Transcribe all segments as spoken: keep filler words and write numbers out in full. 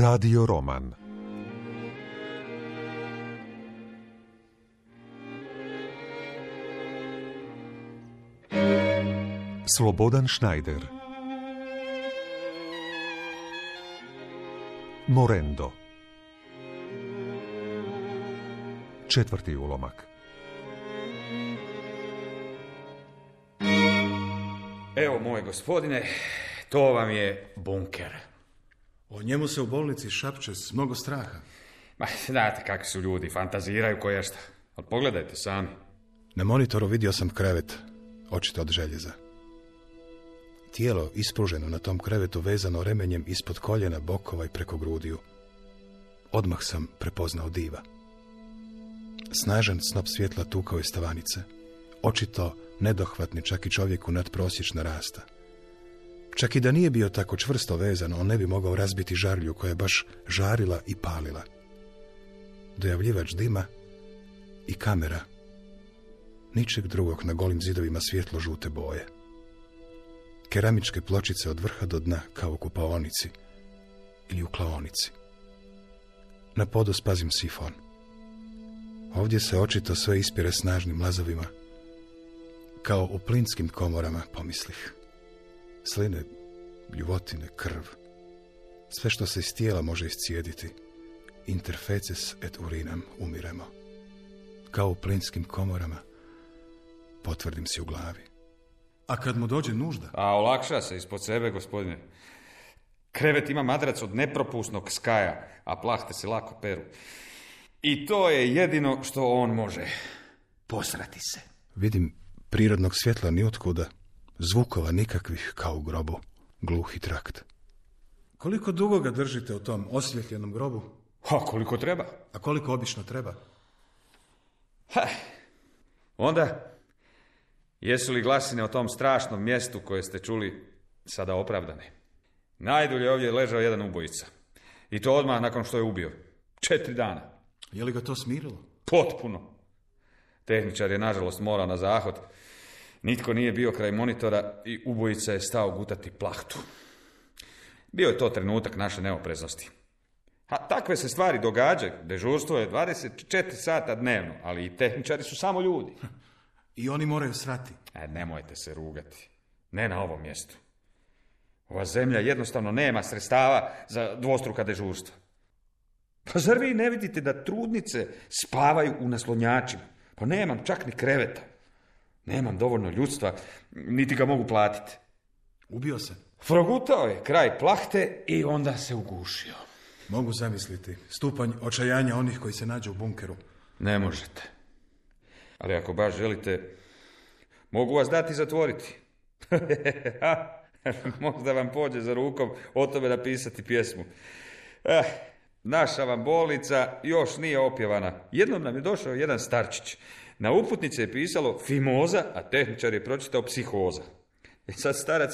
Radio Roman. Slobodan Šnajder. Morendo. Četvrti ulomak. Evo, moje gospodine, to vam je bunker. O njemu se u bolnici šapče s mnogo straha. Ma, znate kako su ljudi, fantaziraju koješta. Ali pogledajte sami. Na monitoru vidio sam krevet, očito od željeza. Tijelo ispruženo na tom krevetu, vezano remenjem ispod koljena, bokova i preko grudiju. Odmah sam prepoznao Diva. Snažan snop svjetla tukao je stavanice. Očito nedohvatni čak i čovjeku nadprosječna rasta. Čak i da nije bio tako čvrsto vezan, on ne bi mogao razbiti žarlju koja je baš žarila i palila. Dojavljivač dima i kamera. Ničeg drugog na golim zidovima svjetlo žute boje. Keramičke pločice od vrha do dna, kao u kupaonici ili u klaonici. Na podu spazim sifon. Ovdje se očito sve ispire snažnim lazovima, kao u plinskim komorama, pomislih. Sline, ljuvotine, krv. Sve što se iz tijela može iscijediti. Interfeces et urinam, umiremo. Kao u plinskim komorama, potvrdim si u glavi. A kad mu dođe nužda? A olakša se ispod sebe, gospodine. Krevet ima madrac od nepropusnog skaja, a plahte se lako peru. I to je jedino što on može. Posrati se. Vidim prirodnog svjetla ni otkuda, zvukova nikakvih, kao u grobu. Gluhi trakt. Koliko dugo ga držite u tom osvjetljenom grobu? Ha, koliko treba. A koliko obično treba? Ha, onda... Jesu li glasine o tom strašnom mjestu koje ste čuli sada opravdane? Najdulje ovdje je ležao jedan ubojica. I to odmah nakon što je ubio. Četiri dana. Je li ga to smirilo? Potpuno. Tehničar je nažalost morao na zahod. Nitko nije bio kraj monitora i ubojica je stao gutati plahtu. Bio je to trenutak naše neopreznosti. A takve se stvari događaju. Dežurstvo je dvadeset četiri sata dnevno, ali i tehničari su samo ljudi. I oni moraju srati. E, nemojte se rugati. Ne na ovom mjestu. Ova zemlja jednostavno nema sredstava za dvostruka dežurstva. Pa zar vi ne vidite da trudnice spavaju u naslonjačima? Pa nemam čak ni kreveta. Nemam dovoljno ljudstva, niti ga mogu platiti. Ubio se. Frogutao je kraj plahte i onda se ugušio. Mogu zamisliti stupanj očajanja onih koji se nađu u bunkeru. Ne možete. Ali ako baš želite, mogu vas dati zatvoriti. Možda vam pođe za rukom o tome napisati pjesmu. Eh, naša vam bolnica još nije opjevana. Jednom nam je došao jedan starčić. Na uputnici je pisalo fimoza, a tehničar je pročitao psihoza. I sad starac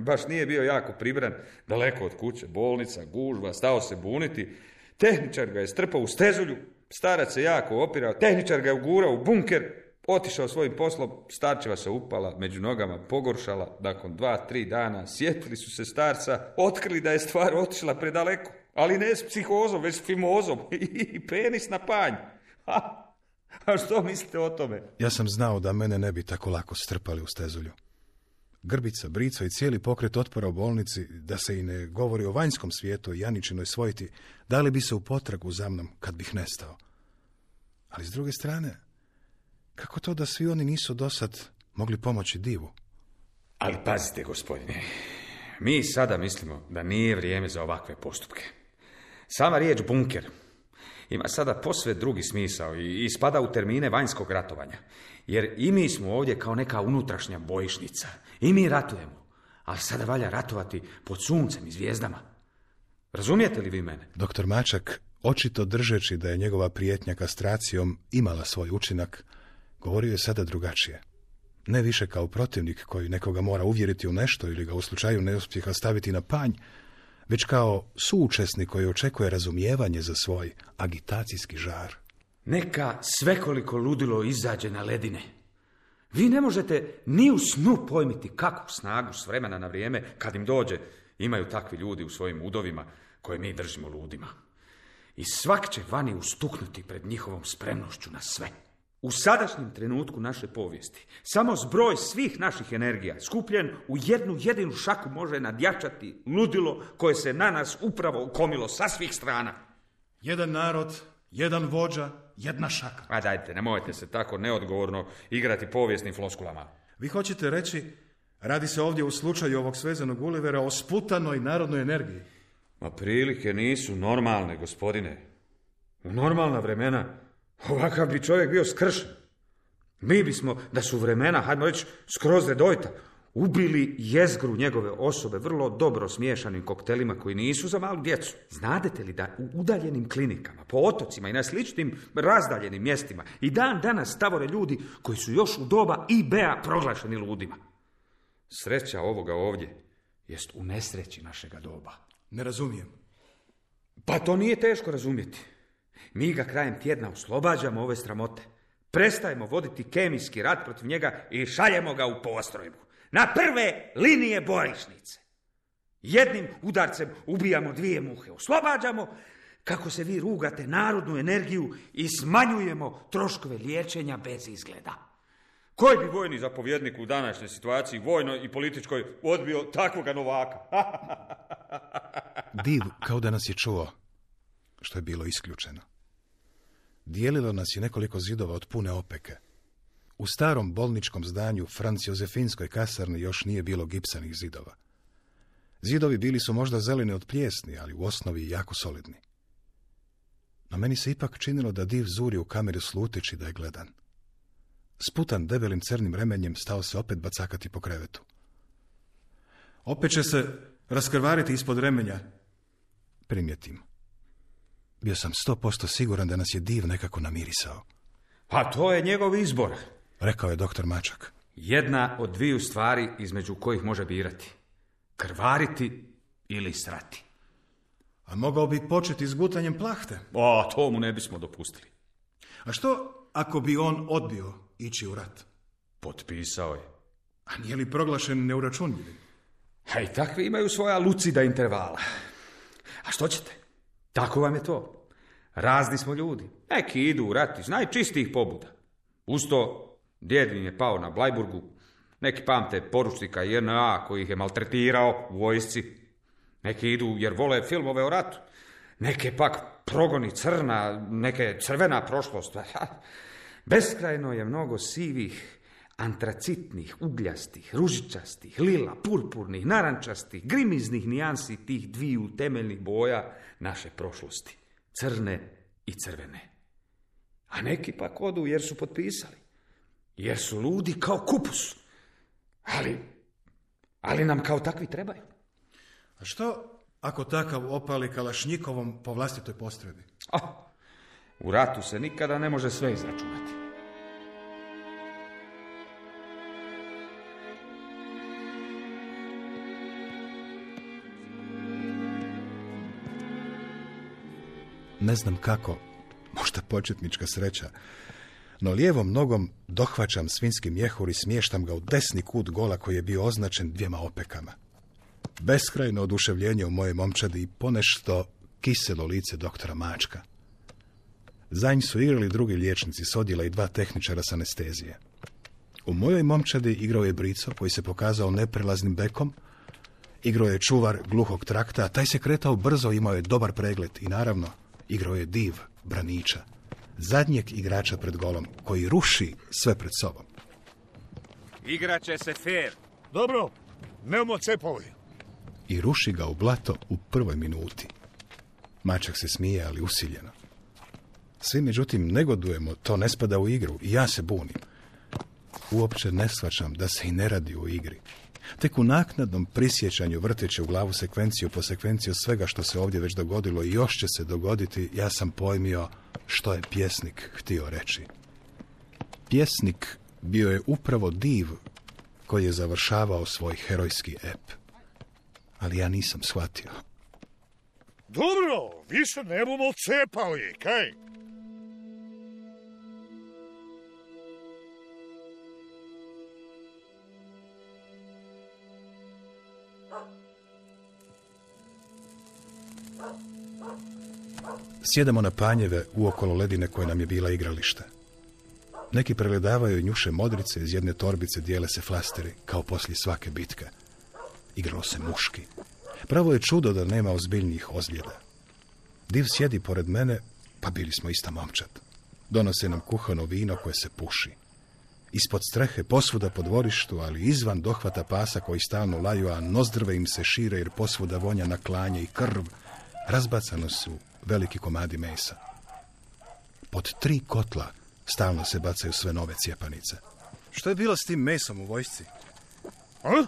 baš nije bio jako pribran, daleko od kuće, bolnica, gužva, stao se buniti. Tehničar ga je strpao u stezulju. Starac se jako opirao, tehničar ga je ugurao u bunker, otišao svojim poslom, starčeva se upala, među nogama pogoršala, nakon dva, tri dana sjetili su se starca, otkrili da je stvar otišla predaleko, ali ne s psihozom, već s fimozom i penis na panj. Ha, a što mislite o tome? Ja sam znao da mene ne bi tako lako strpali u stezulju. Grbica, brico i cijeli pokret otpora u bolnici, da se i ne govori o vanjskom svijetu i Janičinoj svojti, dali bi se u potragu za mnom kad bih nestao. Ali s druge strane, kako to da svi oni nisu dosad mogli pomoći Divu? Ali pazite, gospodine, mi sada mislimo da nije vrijeme za ovakve postupke. Sama riječ bunker ima sada posve drugi smisao i spada u termine vanjskog ratovanja. Jer i mi smo ovdje kao neka unutrašnja bojišnica. I mi ratujemo. Ali sada valja ratovati pod suncem i zvijezdama. Razumijete li vi mene? Doktor Mačak, očito držeći da je njegova prijetnja kastracijom imala svoj učinak, govorio je sada drugačije. Ne više kao protivnik koji nekoga mora uvjeriti u nešto ili ga u slučaju neuspjeha staviti na panj, već kao suučesnik koji očekuje razumijevanje za svoj agitacijski žar. Neka svekoliko ludilo izađe na ledine. Vi ne možete ni u snu pojmiti kakvu snagu s vremena na vrijeme, kad im dođe, imaju takvi ljudi u svojim udovima koje mi držimo ludima. I svak će vani ustuknuti pred njihovom spremnošću na sve. U sadašnjem trenutku naše povijesti, samo zbroj svih naših energija, skupljen u jednu jedinu šaku, može nadjačati ludilo koje se na nas upravo ukomilo sa svih strana. Jedan narod, jedan vođa, jedna šaka. A dajte, nemojte se tako neodgovorno igrati povijesnim floskulama. Vi hoćete reći, radi se ovdje u slučaju ovog svezanog Ulivera o sputanoj narodnoj energiji. Ma prilike nisu normalne, gospodine. U normalna vremena ovakav bi čovjek bio skršen. Mi bismo, da su vremena, hajmo reći, skroz redojta, ubili jezgru njegove osobe vrlo dobro smiješanim koktelima koji nisu za malu djecu. Znadete li da u udaljenim klinikama, po otocima i na sličnim razdaljenim mjestima i dan danas stavore ljudi koji su još u doba I B-a proglašeni ludima? Sreća ovoga ovdje jest u nesreći našega doba. Ne razumijem. Pa to nije teško razumjeti. Mi ga krajem tjedna oslobađamo ove sramote. Prestajemo voditi kemijski rat protiv njega i šaljemo ga u postrojbu. Na prve linije bojišnice. Jednim udarcem ubijamo dvije muhe. Oslobađamo, kako se vi rugate, narodnu energiju i smanjujemo troškove liječenja bez izgleda. Koji bi vojni zapovjednik u današnjoj situaciji, vojnoj i političkoj, odbio takvoga novaka? Div kao da nas je čuo, što je bilo isključeno. Dijelilo nas je nekoliko zidova od pune opeke. U starom bolničkom zdanju Franc-Jozefinskoj kasarni još nije bilo gipsanih zidova. Zidovi bili su možda zeleni od pljesni, ali u osnovi jako solidni. No meni se ipak činilo da Div zuri u kameru sluteći da je gledan. Sputan debelim crnim remenjem, stao se opet bacakati po krevetu. Opet će se raskrvariti ispod remenja, primijetim. Bio sam sto posto siguran da nas je Div nekako namirisao. A to je njegov izbor, rekao je doktor Mačak. Jedna od dviju stvari između kojih može birati. Krvariti ili srati. A mogao bi početi s gutanjem plahte. O, to mu ne bismo dopustili. A što ako bi on odbio ići u rat? Potpisao je. A nije li proglašen neuračunljivim? A i takvi imaju svoja lucida intervala. A što ćete? Tako vam je to. Razni smo ljudi. Neki idu u rat iz najčistijih pobuda. Usto, djedin je pao na Blajburgu. Neki pamte poručnika J N A koji ih je maltretirao u vojsci. Neki idu jer vole filmove o ratu. Neke pak progoni crna, neke crvena prošlost. Beskrajno je mnogo sivih, antracitnih, ugljastih, ružičastih, lila, purpurnih, narančastih, grimiznih nijansi tih dviju temeljnih boja naše prošlosti. Crne i crvene. A neki pak odu jer su potpisali. Jer su ludi kao kupus. Ali, ali nam kao takvi trebaju. A što ako takav opali kalašnjikovom po vlastitoj postrebi? Oh, u ratu se nikada ne može sve izračunati. Ne znam kako, možda početnička sreća, no lijevom nogom dohvaćam svinjski mjehur i smještam ga u desni kut gola koji je bio označen dvjema opekama. Beskrajno oduševljenje u moje momčadi i ponešto kiselo lice doktora Mačka. Za njim su igrali drugi liječnici s odjela i dva tehničara s anestezije. U mojoj momčadi igrao je Brico, koji se pokazao neprelaznim bekom. Igrao je čuvar gluhog trakta, taj se kretao brzo, imao je dobar pregled i naravno igrao je Div, braniča, zadnjeg igrača pred golom, koji ruši sve pred sobom. Igrat će se fair. Dobro, nemamo cepovi. I ruši ga u blato u prvoj minuti. Mačak se smije, ali usiljeno. Svi, međutim, negodujemo, to ne spada u igru i ja se bunim. Uopće ne shvaćam da se i ne radi o igri. Tek u naknadnom prisjećanju, vrteći u glavu sekvenciju po sekvenciju svega što se ovdje već dogodilo i još će se dogoditi, ja sam pojmio što je pjesnik htio reći. Pjesnik bio je upravo Div koji je završavao svoj herojski ep. Ali ja nisam shvatio. Dobro, više ne bomo cepali, kaj? Sjedamo na panjeve uokolo ledine koje nam je bila igralište. Neki pregledavaju i njuše modrice, iz jedne torbice dijele se flasteri, kao poslije svake bitke. Igralo se muški. Pravo je čudo da nema ozbiljnijih ozljeda. Div sjedi pored mene, pa bili smo ista momčad. Donose nam kuhano vino koje se puši. Ispod strehe, posvuda po dvorištu, ali izvan dohvata pasa koji stalno laju, a nozdrve im se šire jer posvuda vonja na klanje i krv, razbacano su veliki komadi mesa. Pod tri kotla stalno se bacaju sve nove cijepanice. Što je bilo s tim mesom u vojsci? A?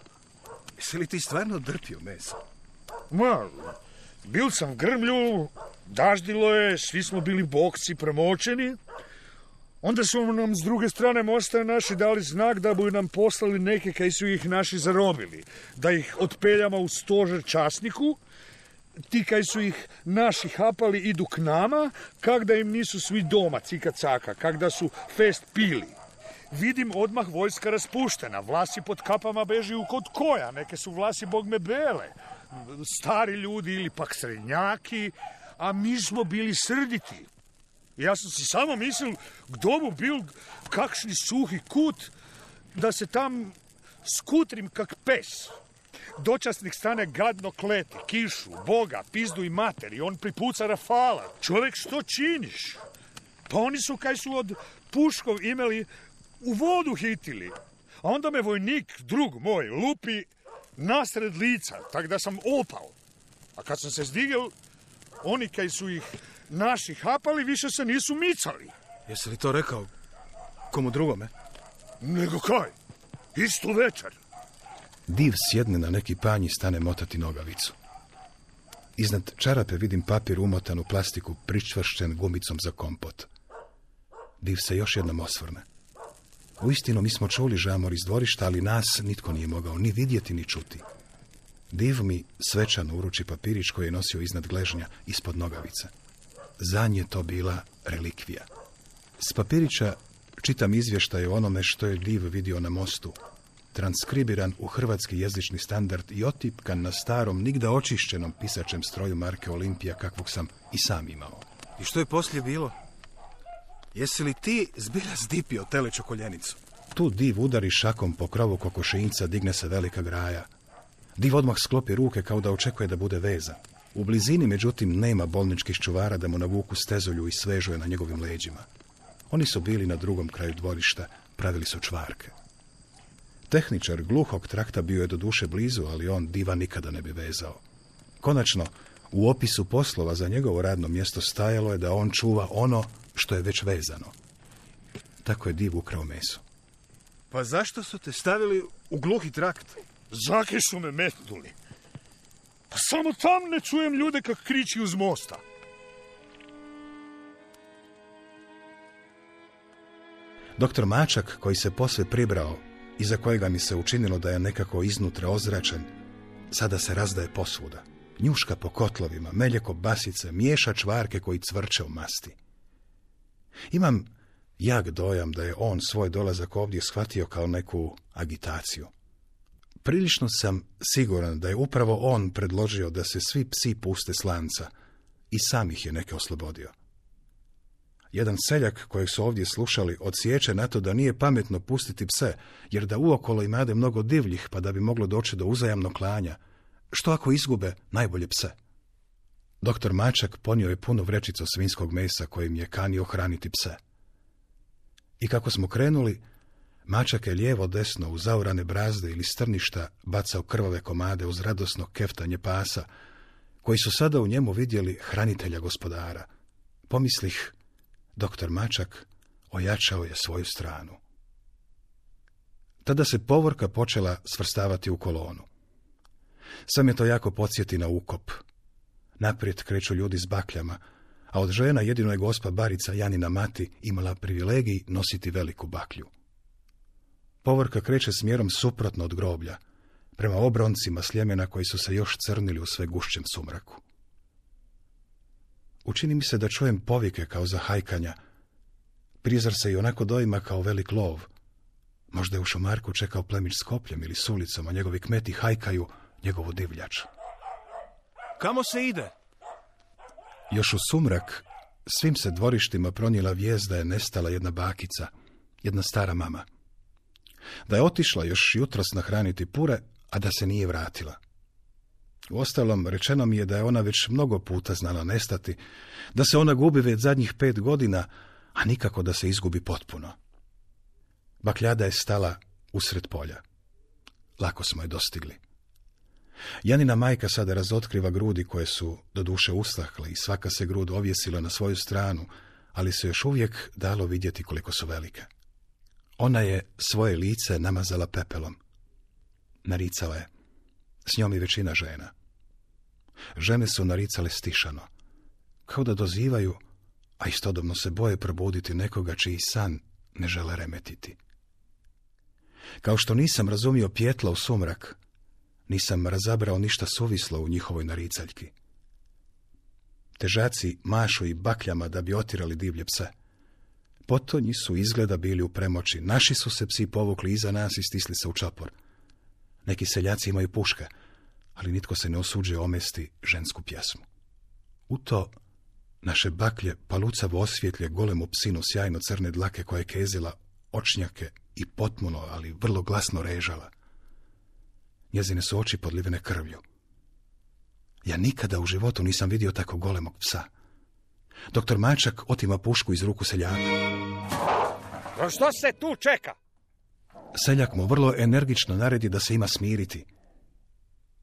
Jesi li ti stvarno drpio meso? Ma, bil sam grmlju, daždilo je, svi smo bili bokci premočeni. Onda su nam s druge strane mosta naši dali znak da bi nam poslali neke kaj su ih naši zarobili. Da ih otpeljamo u stožer časniku. Ti kaj su ih naši hapali idu k nama, kak da im nisu svi doma cika caka, kak da su fest pili. Vidim odmah vojska raspuštena, vlasi pod kapama bežiju kod koja, neke su vlasi bogme bele, stari ljudi ili pak srednjaki, a mi smo bili srditi. Ja sam si samo mislil, kdo bo bil kakšni suhi kut, da se tam skutrim kak pes. Dočasnik stane gadno kleti, kišu, boga, pizdu i materi, on pripuca rafala. Čovjek, što činiš? Pa oni su kaj su od puškov imeli u vodu hitili. A onda me vojnik, drug moj, lupi nasred lica, tak da sam opao. A kad sam se zdigel, oni kaj su ih naši hapali više se nisu micali. Jesi li to rekao komu drugome? Nego kaj, istu večer. Div sjedne na neki panj i stane motati nogavicu. Iznad čarape vidim papir umotan u plastiku, pričvršćen gumicom za kompot. Div se još jednom osvrne. Uistinu mi smo čuli žamor iz dvorišta, ali nas nitko nije mogao ni vidjeti ni čuti. Div mi svečano uruči papirić koji je nosio iznad gležnja, ispod nogavice. Za nje to bila relikvija. S papirića čitam izvještaj o onome što je Div vidio na mostu, transkribiran u hrvatski jezični standard i otipkan na starom, nigda očišćenom pisačem stroju marke Olimpija, kakvog sam i sam imao. I što je poslije bilo? Jesi li ti zbira zdipio teleću koljenicu? Tu Div udari šakom po krovu kokošinjca, digne se velika graja. Div odmah sklopi ruke kao da očekuje da bude vezan. U blizini, međutim, nema bolničkih čuvara da mu navuku stezolju i svežu je na njegovim leđima. Oni su bili na drugom kraju dvorišta, pravili su čvarke. Tehničar gluhog trakta bio je do duše blizu, ali on Diva nikada ne bi vezao. Konačno, u opisu poslova za njegovo radno mjesto stajalo je da on čuva ono što je već vezano. Tako je Div ukrao meso. Pa zašto su te stavili u gluhi trakt? Zaki su me metnuli. Pa samo tam ne čujem ljude kak kriči uz mosta. Doktor Mačak, koji se posve pribrao, iza kojega mi se učinilo da je nekako iznutra ozračen, sada se razdaje posvuda. Njuška po kotlovima, melje kobasice, miješa čvarke koji cvrče u masti. Imam jak dojam da je on svoj dolazak ovdje shvatio kao neku agitaciju. Prilično sam siguran da je upravo on predložio da se svi psi puste s lanca i sam ih je neke oslobodio. Jedan seljak kojeg su ovdje slušali odsječe na to da nije pametno pustiti pse, jer da uokolo imade mnogo divljih pa da bi moglo doći do uzajamnog klanja. Što ako izgube najbolje pse? Doktor Mačak ponio je puno vrećicu svinjskog mesa kojim je kanio hraniti pse. I kako smo krenuli, Mačak je lijevo desno u zaurane brazde ili strništa bacao krvave komade uz radosno keftanje pasa, koji su sada u njemu vidjeli hranitelja gospodara. Pomislih, doktor Mačak ojačao je svoju stranu. Tada se povorka počela svrstavati u kolonu. Sam je to jako podsjeti na ukop. Naprijed kreću ljudi s bakljama, a od žena jedino je gospa Barica Janina mati imala privilegij nositi veliku baklju. Povorka kreće smjerom suprotno od groblja, prema obroncima sljemena koji su se još crnili u sve gušćem sumraku. Učini mi se da čujem povike kao za hajkanja. Prizor se i onako doima kao velik lov. Možda je u šumarku čekao plemić s kopljem ili s ulicom, a njegovi kmeti hajkaju njegovu divljač. Kamo se ide? Još u sumrak svim se dvorištima pronijela vijest da je nestala jedna bakica, jedna stara mama. Da je otišla još jutros nahraniti pure, a da se nije vratila. Uostalom, rečeno mi je da je ona već mnogo puta znala nestati, da se ona gubi već zadnjih pet godina, a nikako da se izgubi potpuno. Bakljada je stala usred polja. Lako smo je dostigli. Janina majka sada razotkriva grudi koje su do duše ustakle i svaka se grud ovjesila na svoju stranu, ali se još uvijek dalo vidjeti koliko su velike. Ona je svoje lice namazala pepelom. Naricala je. S njom i većina žena. Žene su naricale stišano, kao da dozivaju, a istodobno se boje probuditi nekoga čiji san ne žele remetiti. Kao što nisam razumio pjetla u sumrak, nisam razabrao ništa suvislo u njihovoj naricaljki. Težaci mašu i bakljama da bi otirali divlje pse. Potonji su izgleda bili u premoći, naši su se psi povukli iza nas i stisli se u čopor. Neki seljaci imaju puške, ali nitko se ne usuđuje omesti žensku pjesmu. U to naše baklje palucavo osvjetlje golemu psinu sjajno crne dlake koja je kezila očnjake i potpuno, ali vrlo glasno režala. Njezine su oči podlivene krvlju. Ja nikada u životu nisam vidio tako golemog psa. Doktor Mačak otima pušku iz ruku seljaka. No što se tu čeka? Seljak mu vrlo energično naredi da se ima smiriti.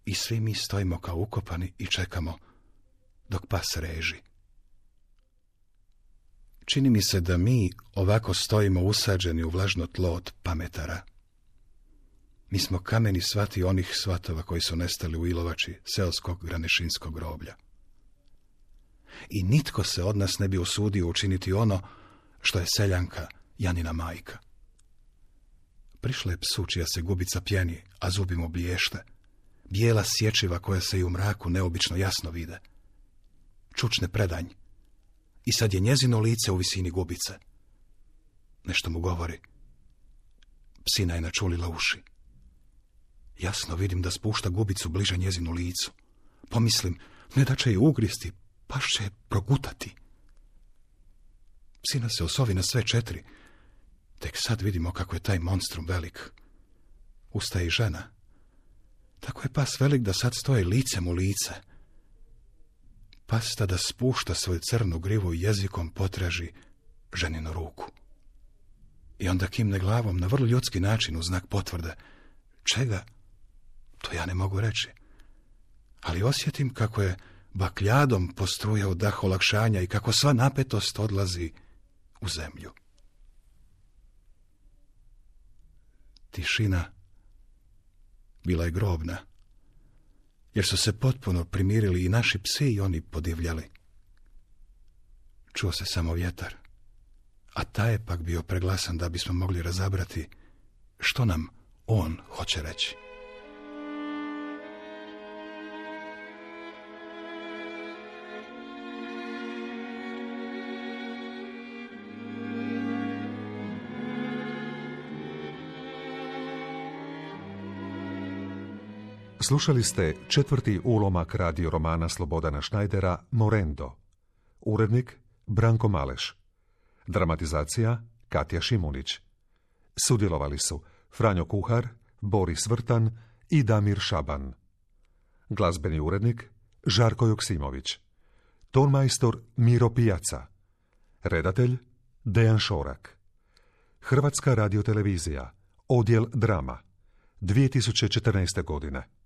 I svi mi stojimo kao ukopani i čekamo dok pas reži. Čini mi se da mi ovako stojimo usađeni u vlažno tlo od pametara. Mi smo kameni svati onih svatova koji su nestali u ilovači seoskog granešinskog groblja. I nitko se od nas ne bi usudio učiniti ono što je seljanka Janina majka. Prišla je psu čija se gubica pjeni, a zubi mu blješte. Bijela sječiva koja se i u mraku neobično jasno vide. Čučne predanj. I sad je njezino lice u visini gubice. Nešto mu govori. Psina je načulila uši. Jasno vidim da spušta gubicu bliže njezinu licu. Pomislim, ne da će je ugristi, pa će je progutati. Psina se osovi na sve četiri. Tek sad vidimo kako je taj monstrum velik. Ustaje i žena. Tako je pas velik da sad stoje licem u lice. Pas tada spušta svoju crnu grivu i jezikom potraži ženinu ruku. I onda kimne glavom na vrlo ljudski način u znak potvrde. Čega? To ja ne mogu reći. Ali osjetim kako je bakljadom postrujao dah olakšanja i kako sva napetost odlazi u zemlju. Tišina bila je grobna, jer su se potpuno primirili i naši psi i oni podivljali. Čuo se samo vjetar, a taj je pak bio preglasan da bismo mogli razabrati što nam on hoće reći. Slušali ste četvrti ulomak radioromana Slobodana Šnajdera Morendo. Urednik Branko Maleš. Dramatizacija Katja Šimunić. Sudjelovali su Franjo Kuhar, Boris Vrtan i Damir Šaban. Glazbeni urednik Žarko Joksimović. Tonmajstor Miro Pijaca. Redatelj Dejan Šorak. Hrvatska radiotelevizija, odjel Drama, dvije tisuće četrnaeste godine.